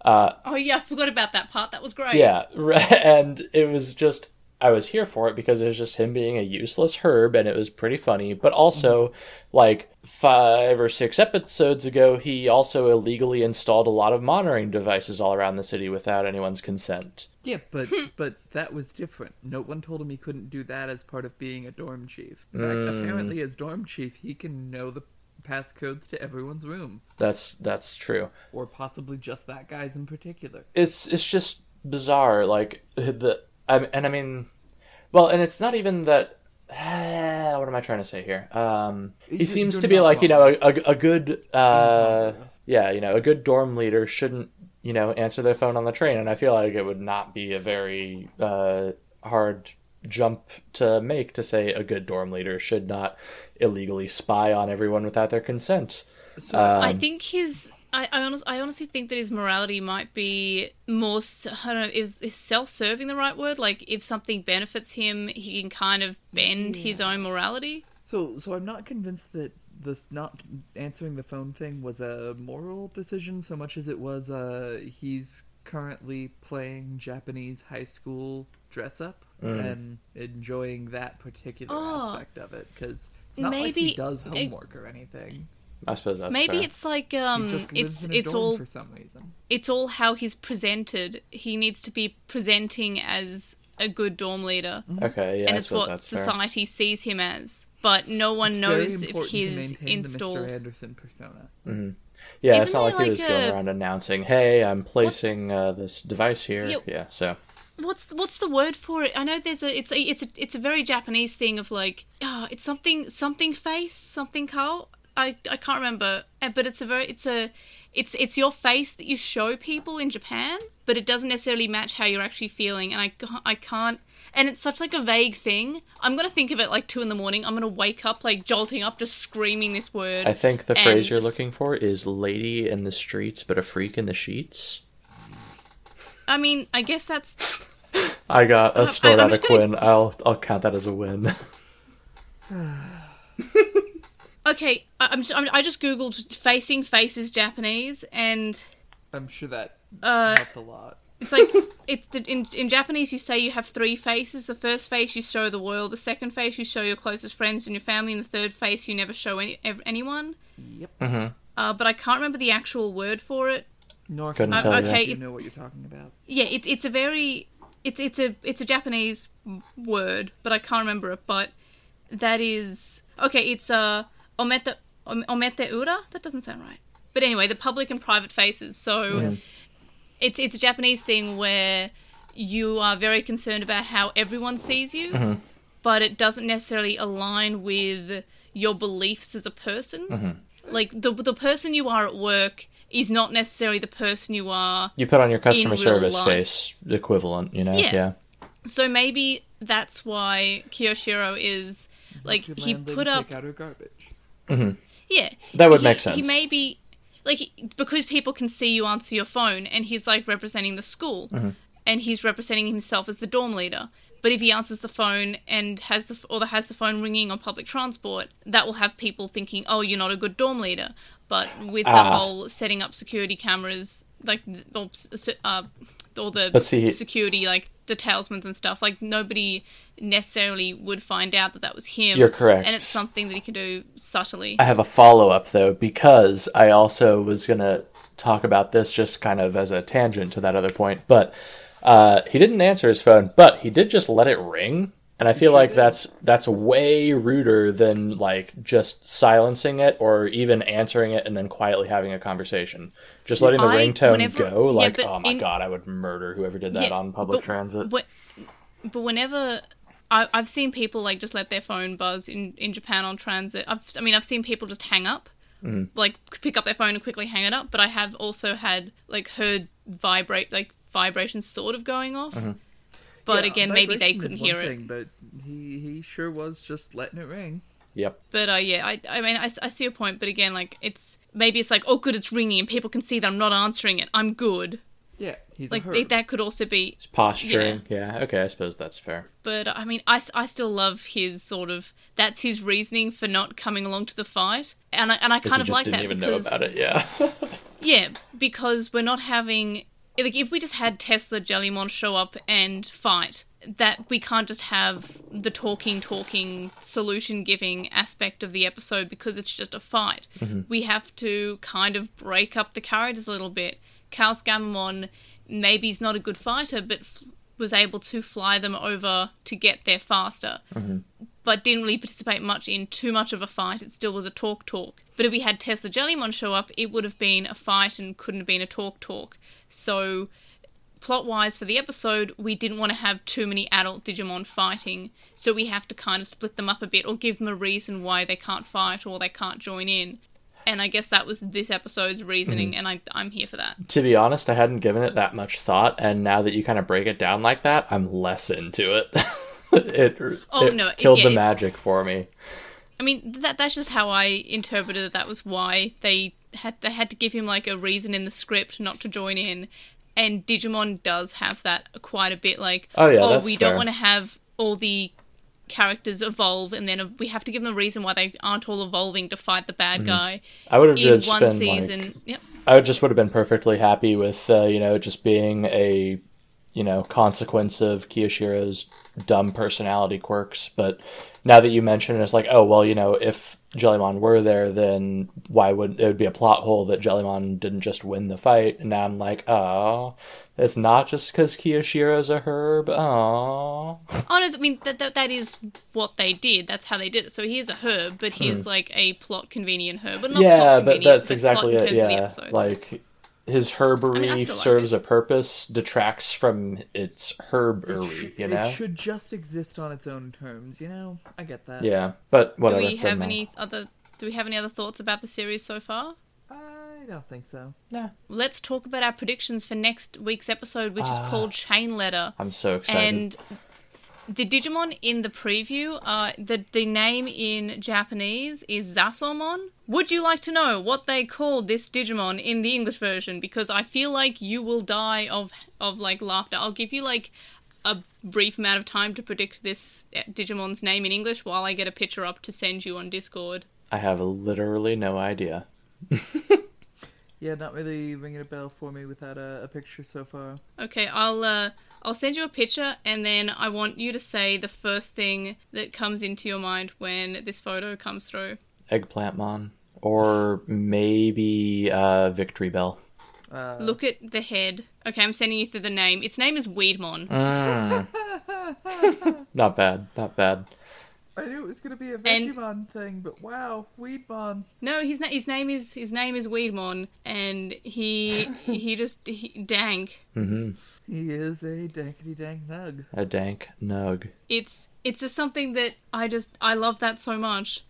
Uh, oh yeah, I forgot about that part. That was great. Yeah, and it was just. I was here for it because it was just him being a useless herb and it was pretty funny. But also, like, five or six episodes ago, he also illegally installed a lot of monitoring devices all around the city without anyone's consent. Yeah, but but that was different. No one told him he couldn't do that as part of being a dorm chief. In fact, mm. apparently as dorm chief, he can know the passcodes to everyone's room. That's that's true. Or possibly just that guy's in particular. It's, it's just bizarre. Like, the... Um, and I mean, well, and it's not even that, uh, what am I trying to say here? Um, he seems to be like, you know, a, a, a good, uh, yeah, you know, a good dorm leader shouldn't, you know, answer their phone on the train. And I feel like it would not be a very uh, hard jump to make to say a good dorm leader should not illegally spy on everyone without their consent. So um, I think his... I, I, honest, I honestly think that his morality might be more, I don't know, is, is self-serving the right word? Like, if something benefits him, he can kind of bend yeah. his own morality? So so I'm not convinced that this not answering the phone thing was a moral decision so much as it was uh, he's currently playing Japanese high school dress-up mm. and enjoying that particular oh, aspect of it, because it's not maybe, like he does homework it, or anything. I suppose that's maybe fair. It's like um, it's it's all for some reason. It's all how he's presented. He needs to be presenting as a good dorm leader. Okay, yeah, and I it's what that's society fair. Sees him as. but no one it's knows if he's installed. Mister Anderson persona. Mm-hmm. Yeah, Isn't it's not like, like he was a... going around announcing, "Hey, I'm placing uh, this device here." You... Yeah, so what's what's the word for it? I know there's a it's a it's a it's a very Japanese thing of like, oh, it's something something face something Carl. I I can't remember, but it's a very it's a it's it's your face that you show people in Japan, but it doesn't necessarily match how you're actually feeling, and I I can't. And it's such, like, a vague thing. I'm going to think of it, like, two in the morning. I'm going to wake up, like, jolting up, just screaming this word. I think the phrase you're just... looking for is lady in the streets, but a freak in the sheets. I mean, I guess that's... I got a snort out of Quinn. I'll, I'll count that as a win. Okay, I'm just, I'm, I just Googled facing faces Japanese, and... I'm sure that uh, helped a lot. It's like, it's the, in, in Japanese you say you have three faces. The first face you show the world, the second face you show your closest friends and your family, and the third face you never show any, ever, anyone. Yep. Uh-huh. Uh, but I can't remember the actual word for it. Nor can I okay, you know what you're talking about. Yeah, it, it's a very, it's it's a it's a Japanese word, but I can't remember it. But that is, okay, it's uh, omete, omete ura? That doesn't sound right. But anyway, the public and private faces, so... Yeah. It's it's a Japanese thing where you are very concerned about how everyone sees you, mm-hmm. but it doesn't necessarily align with your beliefs as a person. Mm-hmm. Like, the the person you are at work is not necessarily the person you are. You put on your customer service life. Face equivalent, you know? Yeah. yeah. So maybe that's why Kiyoshiro is, like, he put up... Take out her garbage. Mm-hmm. Yeah. That would he, make sense. He maybe... Like, because people can see you answer your phone, and he's, like, representing the school, mm-hmm. and he's representing himself as the dorm leader. But if he answers the phone and has the or has the phone ringing on public transport, that will have people thinking, "Oh, you're not a good dorm leader." But with ah. the whole setting up security cameras, like or, uh, or the see, security, like the talismans and stuff, like nobody necessarily would find out that that was him. You're correct, and it's something that he can do subtly. I have a follow-up though, because I also was gonna talk about this just kind of as a tangent to that other point, but uh he didn't answer his phone, but he did just let it ring, and I feel sure like did. that's that's way ruder than like just silencing it or even answering it and then quietly having a conversation. Just letting the I, ringtone whenever, go, like, yeah, oh my in, god, I would murder whoever did that yeah, on public but, transit. But, but whenever... I, I've seen people, like, just let their phone buzz in, in Japan on transit. I've, I mean, I've seen people just hang up, mm. like, pick up their phone and quickly hang it up, but I have also had, like, heard vibrate, like, vibrations sort of going off. Mm-hmm. But, yeah, again, maybe they couldn't hear thing, it. But he, he sure was just letting it ring. Yep. But, uh, yeah, I, I mean, I, I see your point, but again, like, it's... Maybe it's like, oh, good, it's ringing, and people can see that I'm not answering it. I'm good. Yeah, he's like a that could also be it's posturing. Yeah. yeah, okay, I suppose that's fair. But I mean, I, I still love his sort of that's his reasoning for not coming along to the fight, and I and I kind of like that because didn't even know about it. Yeah, yeah, because we're not having like if we just had Tesla Jellymon show up and fight, that we can't just have the talking, talking, solution-giving aspect of the episode because it's just a fight. Mm-hmm. We have to kind of break up the characters a little bit. Kaos Gammamon, maybe he's not a good fighter, but f- was able to fly them over to get there faster, mm-hmm. but didn't really participate much in too much of a fight. It still was a talk-talk. But if we had Tesla Jellymon show up, it would have been a fight and couldn't have been a talk-talk. So... plot-wise for the episode, we didn't want to have too many adult Digimon fighting, so we have to kind of split them up a bit or give them a reason why they can't fight or they can't join in. And I guess that was this episode's reasoning, mm-hmm. and I, I'm here for that. To be honest, I hadn't given it that much thought, and now that you kind of break it down like that, I'm less into it. it oh, it no, killed yeah, the magic for me. I mean, that that's just how I interpreted it. That was why they had they had to give him like a reason in the script not to join in. And Digimon does have that quite a bit, like, oh, yeah, oh we fair. don't want to have all the characters evolve, and then we have to give them a reason why they aren't all evolving to fight the bad mm-hmm. guy. I would have in just one been, season. Like, yep. I would just would have been perfectly happy with, uh, you know, just being a you know, consequence of Kiyoshiro's dumb personality quirks. But now that you mention it, it's like, oh, well, you know, if Jellymon were there, then why would it would be a plot hole that Jellymon didn't just win the fight? And now I'm like, oh, it's not just because Kiyoshiro's a herb. Oh, oh no, I mean that, that that is what they did. That's how they did it. So he's a herb, but he's mm. like a plot convenient herb. Well, not yeah, plot but that's but exactly it. Yeah, like his herbery I mean, serves like a purpose, detracts from its herbery. It, you know, it should just exist on its own terms. You know, I get that. Yeah, but whatever. Do we have any matter. other? Do we have any other thoughts about the series so far? I don't think so. No. Let's talk about our predictions for next week's episode, which uh, is called Chain Letter. I'm so excited. And the Digimon in the preview, uh, the the name in Japanese is Zasomon. Would you like to know what they called this Digimon in the English version? Because I feel like you will die of of like laughter. I'll give you like a brief amount of time to predict this Digimon's name in English while I get a picture up to send you on Discord. I have literally no idea. Yeah, not really ringing a bell for me without a, a picture so far. Okay, I'll uh, I'll send you a picture, and then I want you to say the first thing that comes into your mind when this photo comes through. Eggplantmon, or maybe uh, Victory Bell. Uh... Look at the head. Okay, I'm sending you through the name. Its name is Weedmon. Mm. Not bad. Not bad. I knew it was going to be a Vegemon and, thing, but wow, Weedmon. No, his, na- his name is his name is Weedmon, and he he just he, dank. Mm-hmm. He is a dankity dank nug. A dank nug. It's it's just something that I just I love that so much.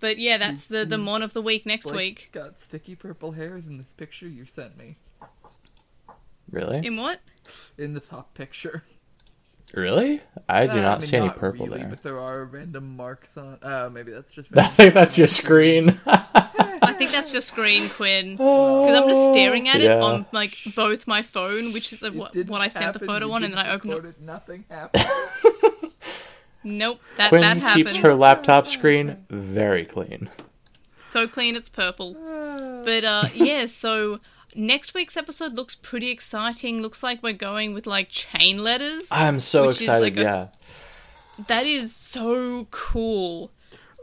But yeah, that's the the mon of the week next Blake week. Got sticky purple hairs in this picture you sent me. Really? In what? In the top picture. Really? I do uh, not I mean, see any purple really, there. But there are random marks on. Uh, maybe that's just. I think that's your screen. I think that's your screen, Quinn. Because I'm just staring at it yeah. on like both my phone, which is a, what, what I sent happen. the photo you on, and then I opened it. it. Nothing happened. Nope, that Quinn that happened. Keeps her laptop screen very clean. So clean, it's purple. But uh, yeah, so. Next week's episode looks pretty exciting. Looks like we're going with, like, chain letters. I'm so excited, like a, yeah. That is so cool.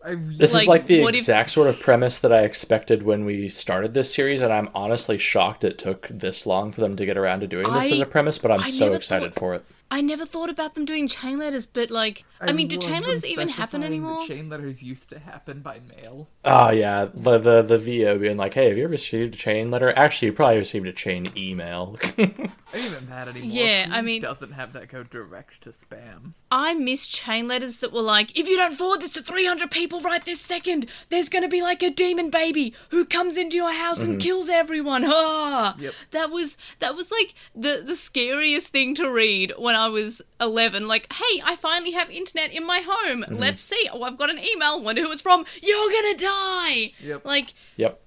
I really, this like, is, like, the exact if... sort of premise that I expected when we started this series, and I'm honestly shocked it took this long for them to get around to doing this I, as a premise, but I'm I so excited thought, for it. I never thought about them doing chain letters, but, like, I, I mean, do chain letters even happen anymore? Chain letters used to happen by mail. Oh, yeah. The, the the V O being like, hey, have you ever received a chain letter? Actually, you probably received a chain email. I even that anymore. Yeah, Who I mean... doesn't have that go direct to spam? I miss chain letters that were like, if you don't forward this to three hundred people right this second, there's going to be, like, a demon baby who comes into your house mm-hmm. and kills everyone. Ah! Yep. That was, that was like, the, the scariest thing to read when I was eleven. Like, hey, I finally have internet in my home. Mm-hmm. Let's see. Oh, I've got an email. Wonder who it's from. You're gonna die. Yep. Like. Yep.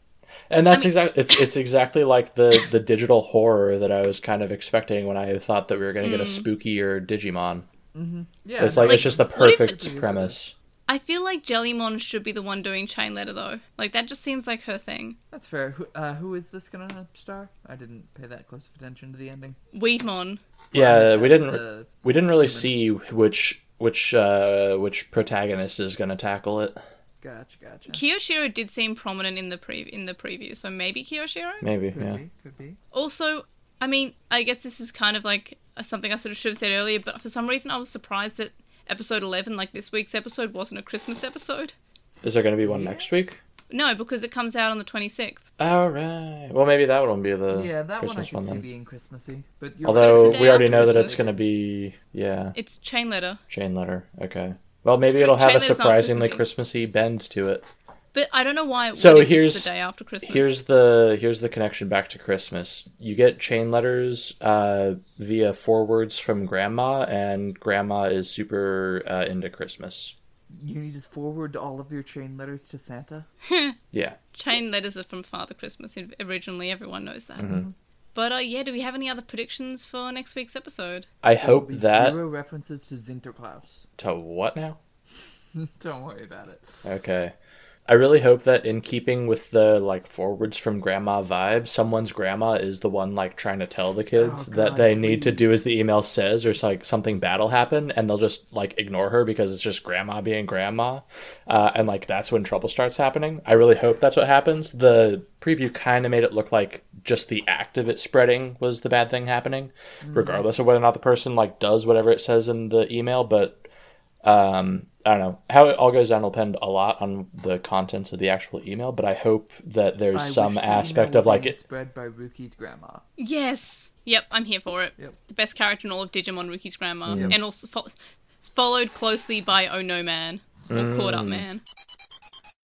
And that's I mean... exactly. It's it's exactly like the the digital horror that I was kind of expecting when I thought that we were gonna mm. get a spookier Digimon. Mm-hmm. Yeah. It's like, like it's just the perfect if... premise. I feel like Jellymon should be the one doing chain letter though. Like that just seems like her thing. That's fair. Who, uh, who is this gonna star? I didn't pay that close attention to the ending. Weedmon. Yeah, well, we didn't. We didn't really human. see which which uh, which protagonist is gonna tackle it. Gotcha, gotcha. Kiyoshiro did seem prominent in the pre in the preview, so maybe Kiyoshiro. Maybe, could yeah, be, could be. Also, I mean, I guess this is kind of like something I sort of should have said earlier, but for some reason I was surprised that episode eleven, like this week's episode, wasn't a Christmas episode. Is there going to be one yeah. next week? No, because it comes out on the twenty-sixth. All right. Well, maybe that one will be the yeah, that Christmas one I could one, see then. being Christmassy. But you're although right. we already know Christmas. that it's going to be yeah. It's chain letter. Chain letter. Okay. Well, maybe it'll have chain a surprisingly Christmassy bend to it. But I don't know why it so here's, it's the day after Christmas. Here's the here's the connection back to Christmas. You get chain letters uh, via forwards from Grandma, and Grandma is super uh, into Christmas. You need to forward all of your chain letters to Santa? Yeah. Chain letters are from Father Christmas originally. Everyone knows that. Mm-hmm. But uh, yeah, do we have any other predictions for next week's episode? I hope that... Zero references to Sinterklaas. To what now? Don't worry about it. Okay. I really hope that in keeping with the like forwards from grandma vibe, someone's grandma is the one like trying to tell the kids oh, God, that they please. need to do as the email says, or like something bad will happen, and they'll just like ignore her because it's just grandma being grandma, uh, and like that's when trouble starts happening. I really hope that's what happens. The preview kind of made it look like just the act of it spreading was the bad thing happening, mm-hmm. regardless of whether or not the person like does whatever it says in the email, but. Um, I don't know how it all goes down will depend a lot on the contents of the actual email, but I hope that there's I some aspect of like it spread by Ruki's grandma. Yes. Yep. I'm here for it. Yep. The best character in all of Digimon, Ruki's grandma, yep. and also fo- followed closely by Oh No Man or mm. Caught Up Man.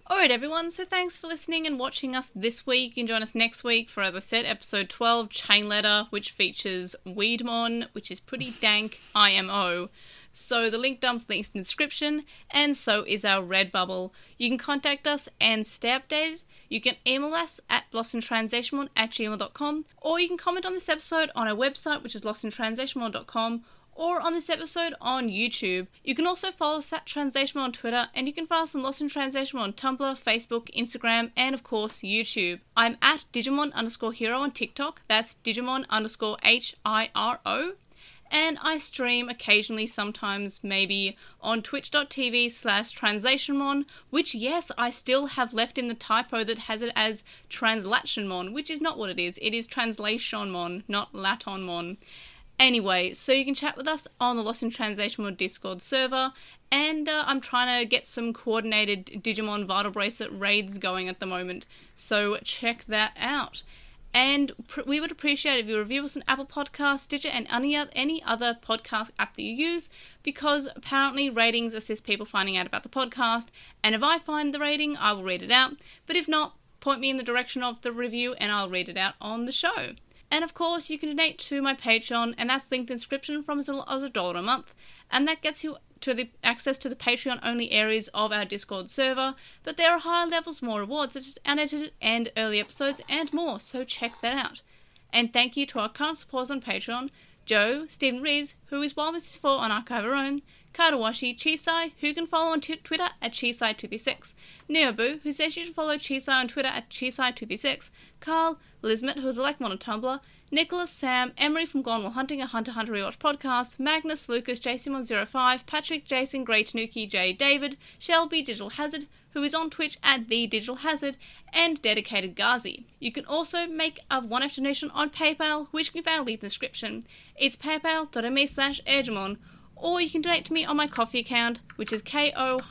All right, everyone. So thanks for listening and watching us this week. You can join us next week for, as I said, episode twelve, Chain Letter, which features Weedmon, which is pretty dank I M O. So the link dump's linked in the description, and so is our Redbubble. You can contact us and stay updated. You can email us at lostintranslationmon at gmail dot com, or you can comment on this episode on our website, which is lostintranslationmon dot com, or on this episode on YouTube. You can also follow us at Translationmon on Twitter, and you can follow us on Lost in Translationmon on Tumblr, Facebook, Instagram, and of course YouTube. I'm at Digimon underscore Hiro on TikTok. That's Digimon underscore H I R O. And I stream occasionally, sometimes maybe, on twitch.tv slash translationmon, which, yes, I still have left in the typo that has it as translationmon, which is not what it is. It is translationmon, not latonmon. Anyway, so you can chat with us on the Lost in Translationmon Discord server, and uh, I'm trying to get some coordinated Digimon Vital Bracelet raids going at the moment, so check that out. And we would appreciate if you review us on Apple Podcasts, Stitcher, and any other podcast app that you use, because apparently ratings assist people finding out about the podcast, and if I find the rating, I will read it out. But if not, point me in the direction of the review, and I'll read it out on the show. And of course, you can donate to my Patreon, and that's linked in the description from as little as a dollar a month, and that gets you to the access to the Patreon-only areas of our Discord server, but there are higher levels, more rewards, such as unedited and early episodes, and more, so check that out. And thank you to our current supporters on Patreon, Joe, Stephen Reeves, who is Wild Missus four on Archive Her Own, Katawashi, Chisai, who can follow on t- Twitter at Chisai two six, Neobu, who says you should follow Chisai on Twitter at Chisai two six, Carl, Lizmet, who is Elecmon on Tumblr, Nicholas, Sam, Emery from Gone While Hunting, a Hunter Hunter Rewatch podcast, Magnus, Lucas, J C one oh five, Patrick, Jason, Grey Tanuki, J, David, Shelby, Digital Hazard, who is on Twitch at The Digital Hazard, and Dedicated Ghazi. You can also make a one-off donation on PayPal, which can be found in the description. It's paypal.me slash Edgemon, or you can donate to me on my Ko-fi account, which is ko-fi.com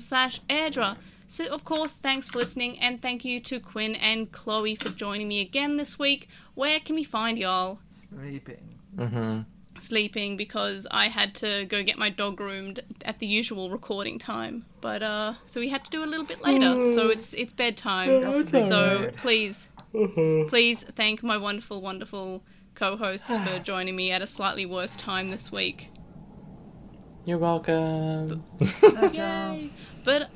slash Airdra. So, of course, thanks for listening, and thank you to Quinn and Chloe for joining me again this week. Where can we find y'all? Sleeping. Mm-hmm. Sleeping, because I had to go get my dog groomed at the usual recording time. But, uh, so we had to do a little bit later, so it's it's bedtime. Oh, so, please, mm-hmm. please thank my wonderful, wonderful co-hosts for joining me at a slightly worse time this week. You're welcome. But, yay. But...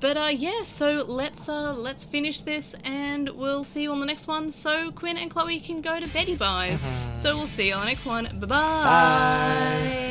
But uh yeah, so let's uh let's finish this, and we'll see you on the next one. So Quinn and Chloe can go to Betty Buys. Mm-hmm. So we'll see you on the next one. Bye-bye. Bye.